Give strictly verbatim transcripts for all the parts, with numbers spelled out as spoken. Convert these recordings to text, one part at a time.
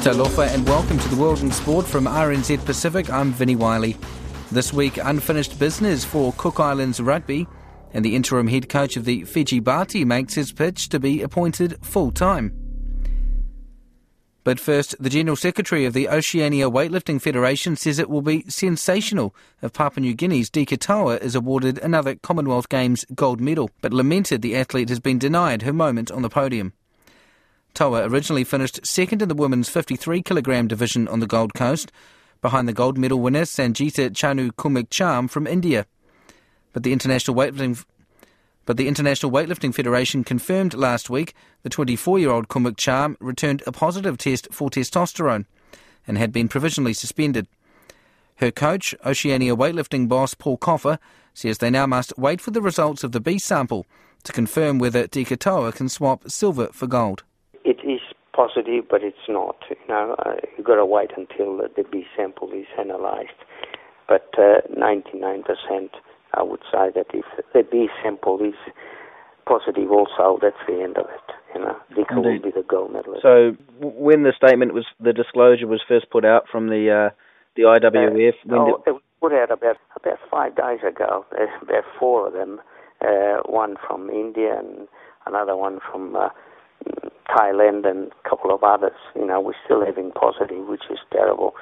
Talofa and welcome to the World in Sport from R N Z Pacific. I'm Vinnie Wiley. This week, unfinished business for Cook Islands Rugby, and the interim head coach of the Fiji Bati makes his pitch to be appointed full-time. But first, the General Secretary of the Oceania Weightlifting Federation says it will be sensational if Papua New Guinea's Dika Toua is awarded another Commonwealth Games gold medal, but lamented the athlete has been denied her moment on the podium. Toua originally finished second in the women's fifty-three kilogram division on the Gold Coast, behind the gold medal winner Sanjita Chanu Kumik Cham from India. But the International Weightlifting, but the International Weightlifting Federation confirmed last week the twenty-four-year-old Kumik Cham returned a positive test for testosterone and had been provisionally suspended. Her coach, Oceania Weightlifting boss Paul Coffa, says they now must wait for the results of the B sample to confirm whether Dika Toua can swap silver for gold. It is positive, but it's not. You know, uh, you've got to wait until the B sample is analysed. But uh, ninety-nine percent, I would say that if the B sample is positive also, that's the end of it. You know, Dika will be the gold medalist. So when the statement was, the disclosure was first put out from the uh, the I W F? Uh, when no, did... It was put out about, about five days ago. There's about four of them, uh, one from India and another one from... Uh, Thailand and a couple of others. You know, we're still having positive, which is terrible,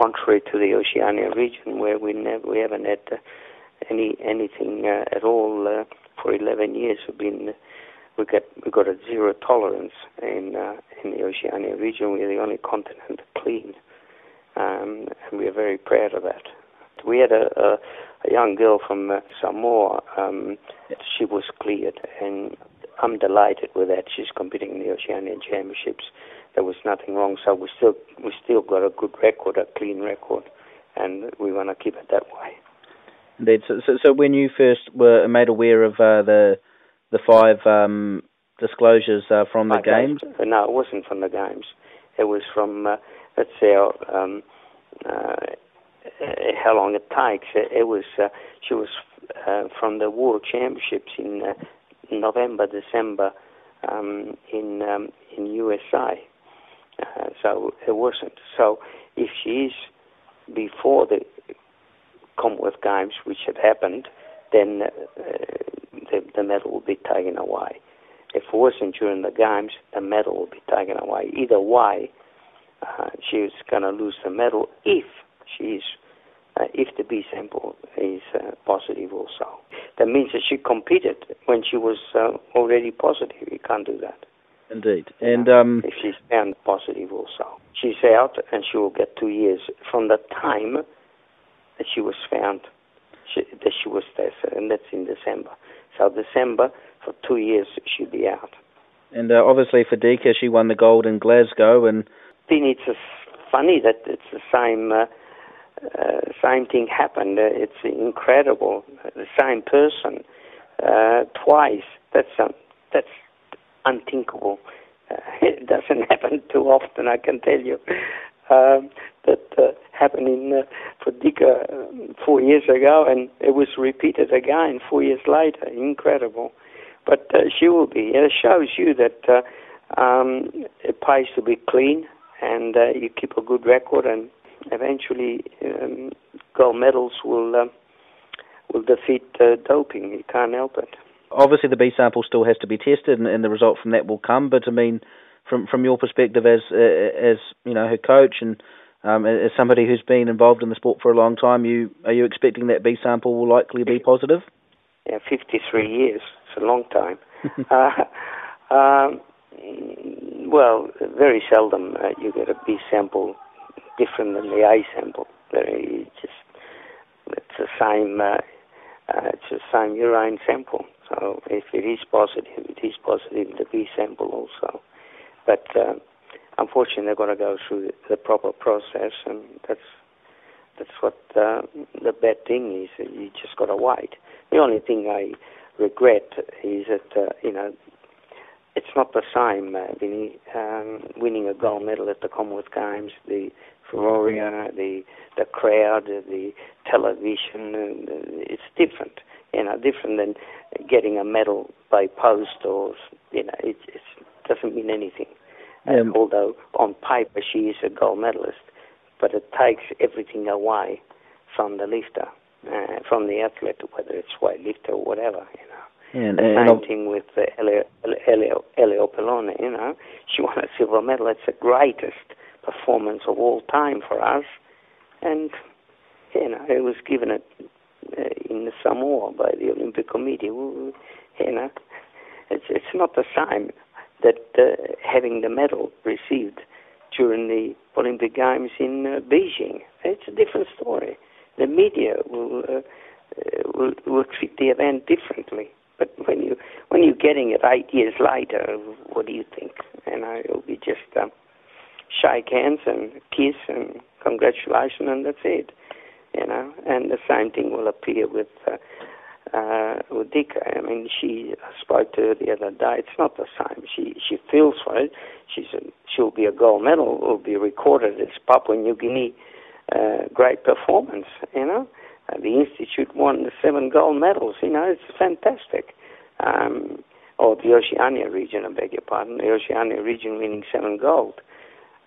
contrary to the Oceania region where we never, we haven't had uh, any anything uh, at all uh, for eleven years. We've been we got we got a zero tolerance in uh, in the Oceania region. We're the only continent clean, um, and we're very proud of that. We had a, a, a young girl from uh, Samoa. Um, she was cleared and. I'm delighted with that. She's competing in the Oceania Championships. There was nothing wrong, so we still we still got a good record, a clean record, and we want to keep it that way. Indeed. So, so, so when you first were made aware of uh, the the five um, disclosures uh, from the I games, guess, no, it wasn't from the games. It was from uh, let's say um, uh, how long it takes. It was uh, she was uh, from the World Championships in. Uh, November, December, um, in um, in U S A, uh, so it wasn't. So if she is before the Commonwealth Games, which had happened, then uh, the, the medal will be taken away. If it wasn't during the Games, the medal will be taken away. Either way, uh, she is going to lose the medal if she is. Uh, if the B sample is uh, positive also. That means that she competed when she was uh, already positive. You can't do that. Indeed. And uh, um, if she's found positive also. She's out and she will get two years from the time that she was found, she, that she was tested, and that's in December. So December, for two years, she'll be out. And uh, obviously for Dika, she won the gold in Glasgow. And then it's uh, funny that it's the same... Uh, Uh, same thing happened. Uh, it's incredible. The same person uh, twice. That's um, that's unthinkable. Uh, it doesn't happen too often, I can tell you. Um, that uh, happened in uh, for Dika um, four years ago, and it was repeated again four years later. Incredible. But uh, she will be. It shows you that uh, um, it pays to be clean, and uh, you keep a good record and. Eventually, um, gold medals will um, will defeat uh, doping. You can't help it. Obviously, the B sample still has to be tested, and, and the result from that will come. But I mean, from from your perspective, as uh, as you know, her coach and um, as somebody who's been involved in the sport for a long time, you are you expecting that B sample will likely be positive? Yeah, fifty-three years. It's a long time. uh, um, well, very seldom uh, you get a B sample different than the A sample. It's just it's the same. Uh, uh, it's the same urine sample. So if it is positive, it is positive in the B sample also. But uh, unfortunately, they've got to go through the proper process, and that's that's what uh, the bad thing is. You just got to wait. The only thing I regret is that uh, you know. It's not the same, uh, Vinny, um, winning a gold medal at the Commonwealth Games, the Ferrari, the the crowd, the television, and, uh, it's different, you know, different than getting a medal by post or, you know, it it's, doesn't mean anything. Yeah. And although on paper she is a gold medalist, but it takes everything away from the lifter, uh, from the athlete, whether it's weightlifter or whatever, you know. And, and the same and thing with uh, Eleo, Eleo, Eleo Pelone, you know. She won a silver medal. It's the greatest performance of all time for us. And, you know, it was given it uh, in Samoa by the Olympic Committee. You know, it's it's not the same that uh, having the medal received during the Olympic Games in uh, Beijing. It's a different story. The media will, uh, will, will treat the event differently. But when you when you're getting it eight years later, what do you think? And I, it'll be just um, shake hands and kiss and congratulations, and that's it, you know. And the same thing will appear with uh, uh, with Dika. I mean, she I spoke to her the other day. It's not the same. She she feels for it. She's a, she'll be a gold medal. Will be recorded as Papua New Guinea uh, great performance, you know. The Institute won the seven gold medals. You know, it's fantastic. Um, or the Oceania region, I beg your pardon, the Oceania region winning seven gold.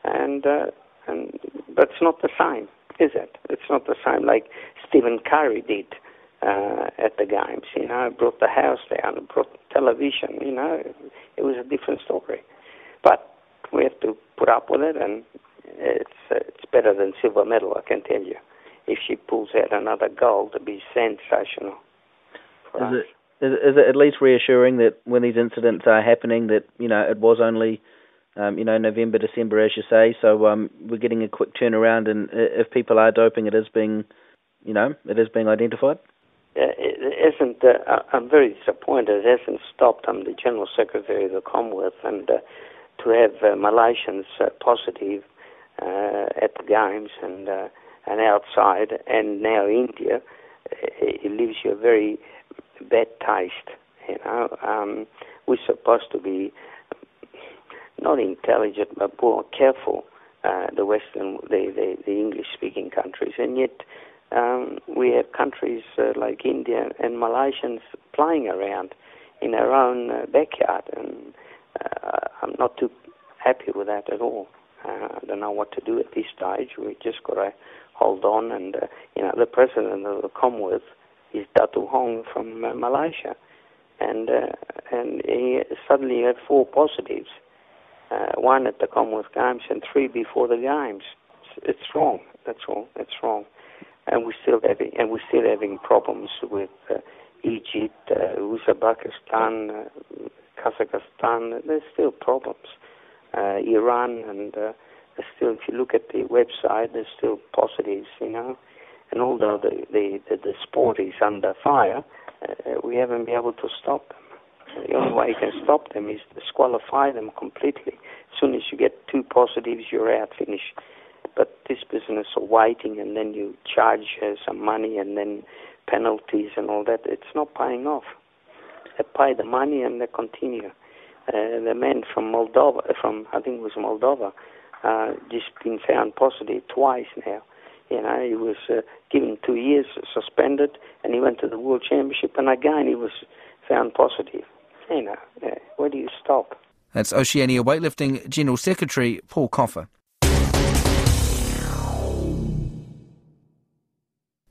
And, uh, and but it's not the same, is it? It's not the same like Stephen Curry did uh, at the Games. You know, brought the house down, brought the television. You know, it was a different story. But we have to put up with it, and it's uh, it's better than silver medal, I can tell you. If she pulls out another goal, to be sensational. Is it, is, is it at least reassuring that when these incidents are happening, that you know it was only, um, you know, November, December, as you say. So um, we're getting a quick turnaround, and if people are doping, it is being, you know, it is being identified. Uh, it isn't. Uh, I'm very disappointed. It hasn't stopped. I'm the General Secretary of the Commonwealth, and uh, to have uh, Malaysians uh, positive uh, at the Games and. Uh, and outside, and now India, it leaves you a very bad taste, you know. Um, we're supposed to be not intelligent, but more careful, uh, the Western, the, the, the English-speaking countries, and yet um, we have countries uh, like India and Malaysians playing around in our own uh, backyard, and uh, I'm not too happy with that at all. Uh, I don't know what to do at this stage. We've just got to hold on. And, uh, you know, the president of the Commonwealth is Dato' Hong from uh, Malaysia. And uh, and he suddenly had four positives, uh, one at the Commonwealth Games and three before the Games. It's, it's wrong. That's all. It's wrong. And we're still having, and we're still having problems with uh, Egypt, uh, Uzbekistan, uh, Kazakhstan. There's still problems. Uh, Iran, and uh, still, if you look at the website, there's still positives, you know. And although the the, the, the sport is under fire, uh, we haven't been able to stop them. The only way you can stop them is disqualify them completely. As soon as you get two positives, you're out, finish. But this business of waiting, and then you charge uh, some money, and then penalties and all that, it's not paying off. They pay the money and they continue. Uh, the man from Moldova, from I think it was Moldova, uh, just been found positive twice now. You know, he was uh, given two years suspended, and he went to the World Championship, and again he was found positive. You know, uh, where do you stop? That's Oceania Weightlifting General Secretary Paul Coffa.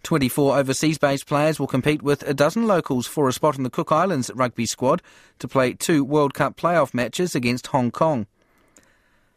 twenty-four overseas-based players will compete with a dozen locals for a spot in the Cook Islands rugby squad to play two World Cup playoff matches against Hong Kong.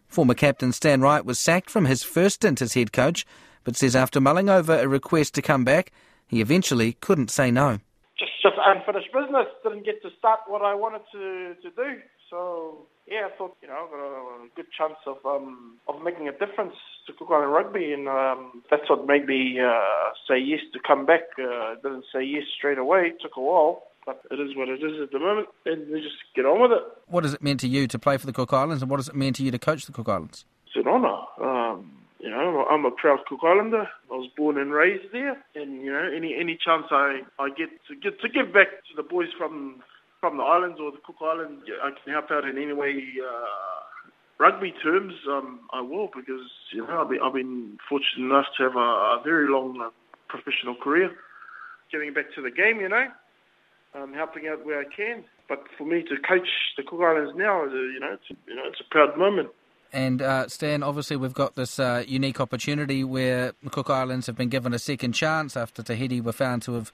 Former captain Stan Wright was sacked from his first stint as head coach, but says after mulling over a request to come back, he eventually couldn't say no. Just, just unfinished business, didn't get to start what I wanted to, to do, so yeah, I thought, you know, I've got a good chance of um, of making a difference to Cook Island Rugby, and um, that's what made me uh, say yes to come back. Uh, didn't say yes straight away, it took a while, but it is what it is at the moment, and we just get on with it. What has it meant to you to play for the Cook Islands, and what does it mean to you to coach the Cook Islands? It's an honour. Um, you know, I'm a proud Cook Islander. I was born and raised there, and, you know, any any chance I, I get to, get to give back to the boys from... from the islands or the Cook Islands, I can help out in any way, uh, rugby terms, um, I will, because, you know, I've been, I've been fortunate enough to have a, a very long uh, professional career, getting back to the game, you know, um, helping out where I can. But for me to coach the Cook Islands now, is a, you know, it's, you know, it's a proud moment. And uh, Stan, obviously we've got this uh, unique opportunity where the Cook Islands have been given a second chance after Tahiti were found to have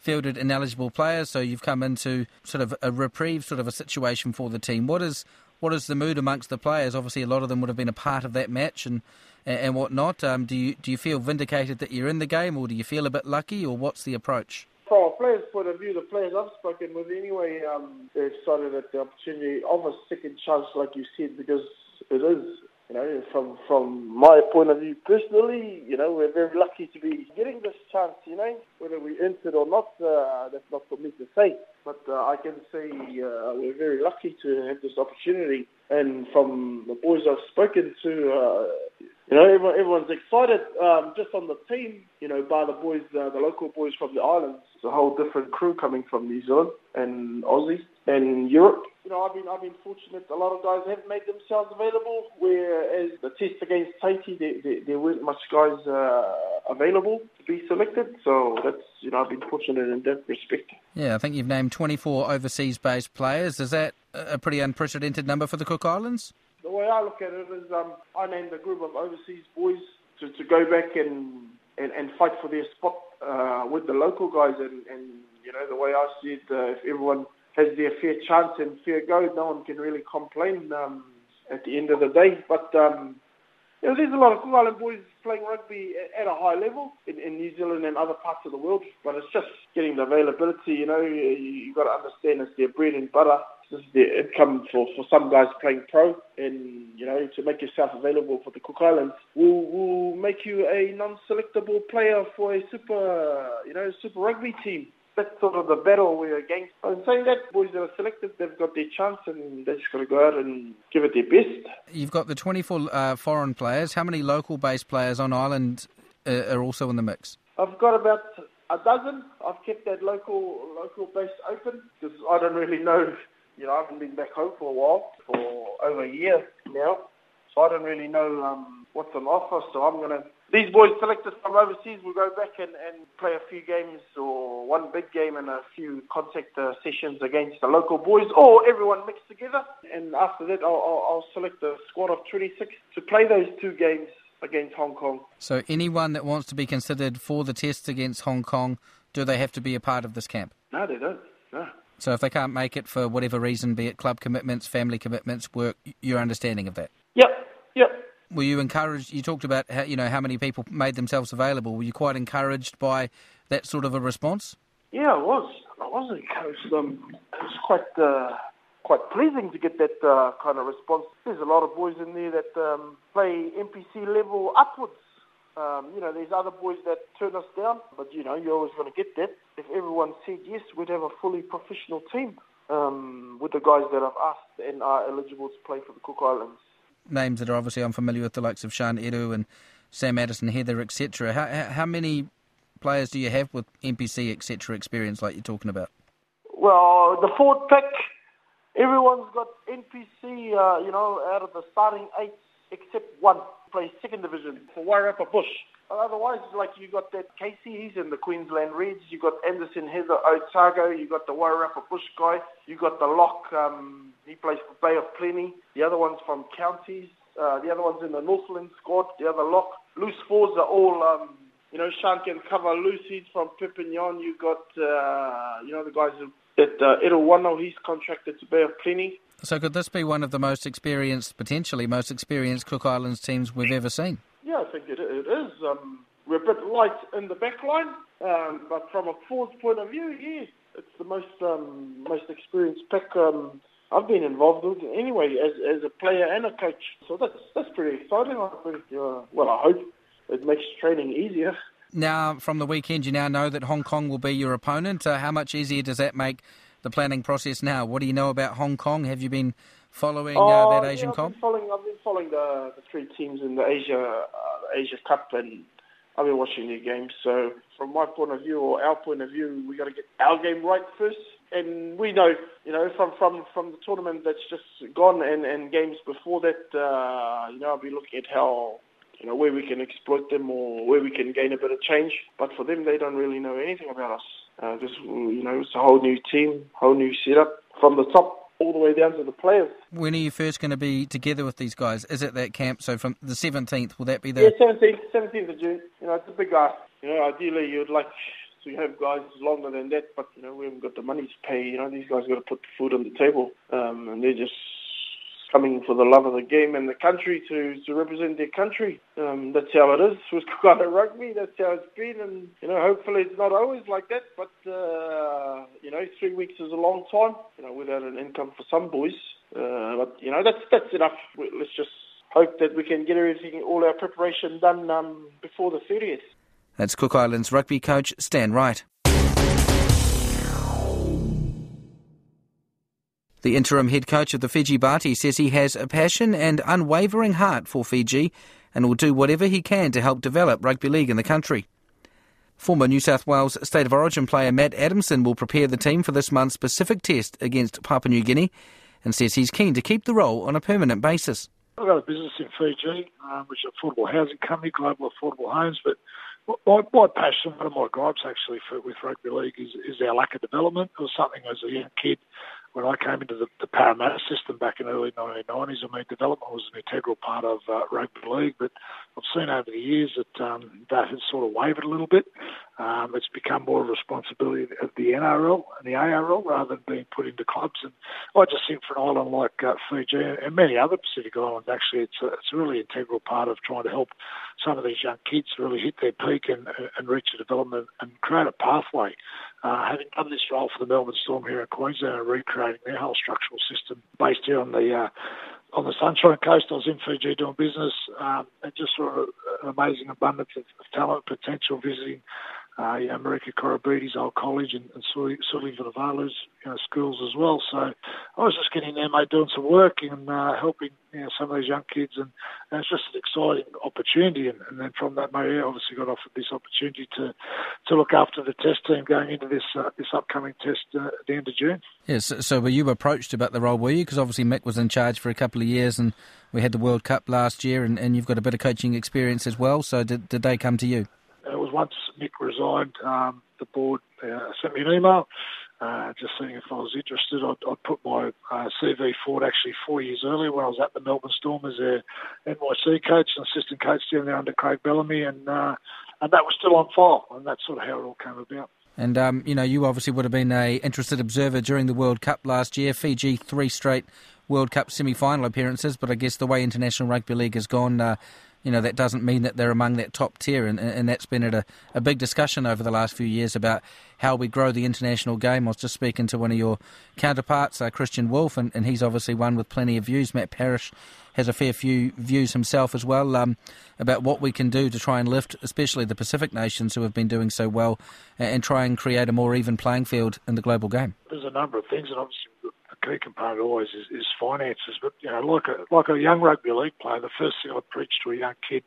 fielded ineligible players, so you've come into sort of a reprieve, sort of a situation for the team. What is what is the mood amongst the players? Obviously, a lot of them would have been a part of that match and and whatnot. Um, do you do you feel vindicated that you're in the game, or do you feel a bit lucky, or what's the approach? From a player's point of view, the players I've spoken with anyway, um, they're excited at the opportunity of a second chance, like you said, because it is. You know, from from my point of view personally, you know, we're very lucky to be getting this chance, you know. Whether we earned it or not, uh, that's not for me to say. But uh, I can say uh, we're very lucky to have this opportunity. And from the boys I've spoken to, uh, you know, everyone, everyone's excited um, just on the team, you know, by the boys, uh, the local boys from the islands. It's a whole different crew coming from New Zealand and Aussie and Europe. You know, I've been I've been fortunate. A lot of guys have made themselves available. Whereas the test against Tahiti, there, there, there weren't much guys uh, available to be selected. So that's, you know, I've been fortunate in that respect. Yeah, I think you've named twenty-four overseas-based players. Is that a pretty unprecedented number for the Cook Islands? The way I look at it is, um, I named a group of overseas boys to, to go back and, and, and fight for their spot uh, with the local guys. And, and you know, the way I see it, uh, if everyone has their fair chance and fair go, no one can really complain um, at the end of the day. But um, you know, there's a lot of Cook Island boys playing rugby at a high level in, in New Zealand and other parts of the world. But it's just getting the availability, you know. You, you've got to understand it's their bread and butter. This is their income for, for some guys playing pro. And, you know, to make yourself available for the Cook Islands will will make you a non-selectable player for a super, you know, super rugby team. That's sort of the battle we're against. And saying that, boys that are selected, they've got their chance and they've just got to go out and give it their best. You've got the twenty-four uh, foreign players. How many local-based players on island uh, are also in the mix? I've got about a dozen. I've kept that local local base open because I don't really know. You know, I haven't been back home for a while, for over a year now. So I don't really know um, what's on offer, so I'm going to... These boys selected from overseas will go back and, and play a few games or one big game and a few contact uh, sessions against the local boys or everyone mixed together. And after that, I'll, I'll, I'll select a squad of twenty-six to play those two games against Hong Kong. So anyone that wants to be considered for the test against Hong Kong, do they have to be a part of this camp? No, they don't. No. So if they can't make it for whatever reason, be it club commitments, family commitments, work, your understanding of that? Yep, yep. Were you encouraged? You talked about how, you know, how many people made themselves available. Were you quite encouraged by that sort of a response? Yeah, I was. I was encouraged. Um, it was quite uh, quite pleasing to get that uh, kind of response. There's a lot of boys in there that um, play N P C level upwards. Um, you know, there's other boys that turn us down, but you know, you're always going to get that. If everyone said yes, we'd have a fully professional team um, with the guys that I've asked and are eligible to play for the Cook Islands. Names that are obviously I'm familiar with, the likes of Sean Edu and Sam Addison, Heather, et cetera. How, how many players do you have with N P C, et cetera experience like you're talking about? Well, the fourth pick, everyone's got N P C, uh, you know, out of the starting eight, except one plays second division for Wairapa Bush. Otherwise, like you got that Casey, he's in the Queensland Reds. You got Anderson, Heather, Otago. You got the Wairapa Bush guy. You got the Lock. Um, he plays for Bay of Plenty. The other one's from counties. Uh, the other one's in the Northland squad. The other Lock. Loose fours are all, um, you know, Shan can cover loose. He's from Perpignan. You got, uh, you know, the guys that uh, Irewano, he's contracted to Bay of Plenty. So could this be one of the most experienced, potentially most experienced Cook Islands teams we've ever seen? Yeah, I think it, it is. Um, we're a bit light in the back line, um, but from a forwards point of view, yeah, it's the most um, most experienced pick um, I've been involved with it anyway as as a player and a coach. So that's that's pretty exciting. I think, uh, well, I hope it makes training easier. Now, from the weekend, you now know that Hong Kong will be your opponent. Uh, how much easier does that make the planning process now? What do you know about Hong Kong? Have you been following uh, that oh, Asian yeah, Cup? Following, I've been following the, the three teams in the Asia uh, Asia Cup, and I've been watching their games. So from my point of view, or our point of view, we got to get our game right first. And we know, you know, from from, from the tournament that's just gone and, and games before that, uh, you know, I'll be looking at how, you know, where we can exploit them or where we can gain a bit of change. But for them, they don't really know anything about us. Uh, just, you know, it's a whole new team, whole new setup from the top all the way down to the players. When are you first going to be together with these guys? Is it that camp? So from the seventeenth, will that be the... Yeah, seventeenth, seventeenth of June. You know, it's a big ask. You know, ideally you'd like... So you have guys longer than that, but, you know, we haven't got the money to pay. You know, these guys got to put food on the table. Um, and they're just coming for the love of the game and the country to, to represent their country. Um, that's how it is with Cook Islands Rugby. That's how it's been. And, you know, hopefully it's not always like that. But, uh, you know, three weeks is a long time, you know, without an income for some boys. Uh, but, you know, that's that's enough. Let's just hope that we can get everything, all our preparation done um, before the thirtieth. That's Cook Islands rugby coach Stan Wright. The interim head coach of the Fiji Bati says he has a passion and unwavering heart for Fiji and will do whatever he can to help develop rugby league in the country. Former New South Wales State of Origin player Matt Adamson will prepare the team for this month's Pacific Test against Papua New Guinea and says he's keen to keep the role on a permanent basis. I've got a business in Fiji, um, which is an affordable housing company, Global Affordable Homes, but My, my passion, one of my gripes actually for, with rugby league is, is our lack of development. It was something as a young kid when I came into the, the Parramatta system back in the early nineteen nineties. I mean, development was an integral part of uh, rugby league, but I've seen over the years that um, that has sort of wavered a little bit. Um, it's become more a responsibility of the N R L and the A R L rather than being put into clubs. And I just think for an island like uh, Fiji and many other Pacific islands, actually, it's a, it's a really integral part of trying to help some of these young kids really hit their peak and, and reach a development and create a pathway. Uh, having done this role for the Melbourne Storm here in Queensland and recreating their whole structural system based here on the... Uh, On the Sunshine Coast, I was in Fiji doing business um, and just saw an amazing abundance of talent, potential, visiting uh, you know, Marika Korobiti's old college and, and Suli Vinavalu's you know, schools as well. So I was just getting there, mate, doing some work and uh, helping you know, some of these young kids. And, and it's just an exciting opportunity. And, and then from that, mate, I obviously got offered this opportunity to, to look after the test team going into this uh, this upcoming test uh, at the end of June. Yes, so were you approached about the role, were you? Because obviously Mick was in charge for a couple of years and we had the World Cup last year and, and you've got a bit of coaching experience as well, so did, did they come to you? It was once Mick resigned, um, the board uh, sent me an email uh, just seeing if I was interested. I'd, I'd put my uh, C V forward actually four years earlier when I was at the Melbourne Storm as their N Y C coach and assistant coach down there under Craig Bellamy and, uh, and that was still on file and that's sort of how it all came about. And, um, you know, you obviously would have been an interested observer during the World Cup last year. Fiji, three straight World Cup semi-final appearances, but I guess the way International Rugby League has gone, uh, you know, that doesn't mean that they're among that top tier. And, and that's been at a, a big discussion over the last few years about how we grow the international game. I was just speaking to one of your counterparts, uh, Christian Wolf, and, and he's obviously one with plenty of views. Matt Parrish has a fair few views himself as well um, about what we can do to try and lift, especially the Pacific nations who have been doing so well, and try and create a more even playing field in the global game. There's a number of things, and obviously a key component always is, is finances. But, you know, like a, like a young rugby league player, the first thing I preach to a young kid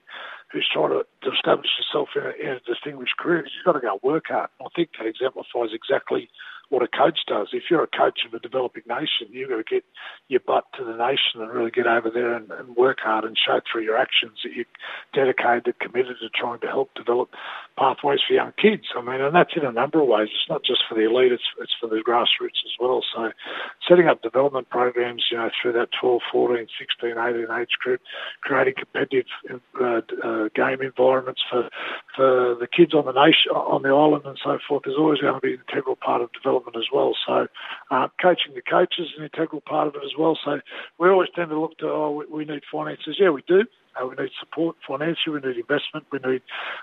who's trying to, to establish himself in a, in a distinguished career is you've got to go work hard. I think that exemplifies exactly what a coach does. If you're a coach of a developing nation, you've got to get your butt to the nation and really get over there and, and work hard and show through your actions that you're dedicated, committed to trying to help develop pathways for young kids. I mean, and that's in a number of ways. It's not just for the elite, it's, it's for the grassroots as well. So setting up development programs, you know, through that twelve, fourteen, sixteen, eighteen age group, creating competitive uh, uh, game environments for for the kids on the nation, on the island and so forth, there's always going to be an integral part of development as well. So uh, coaching the coaches is an integral part of it as well. So we always tend to look to, oh, we, we need finances. Yeah, we do. know, we need support financially, we need investment, we need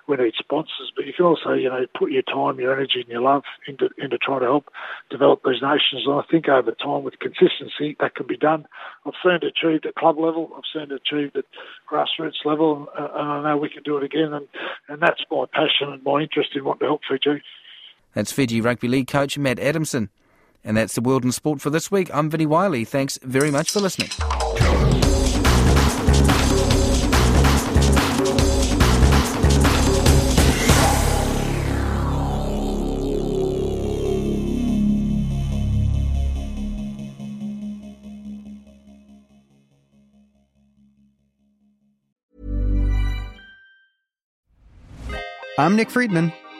we need sponsors, but you can also, you know, put your time, your energy and your love into into trying to help develop these nations. And I think over time with consistency that can be done. I've seen it achieved at club level, I've seen it achieved at grassroots level, and, and I know we can do it again, and, and that's my passion and my interest in wanting to help Fiji. That's Fiji Rugby League coach Matt Adamson. And that's the World in Sport for this week. I'm Vinnie Wiley. Thanks very much for listening. I'm Nick Friedman.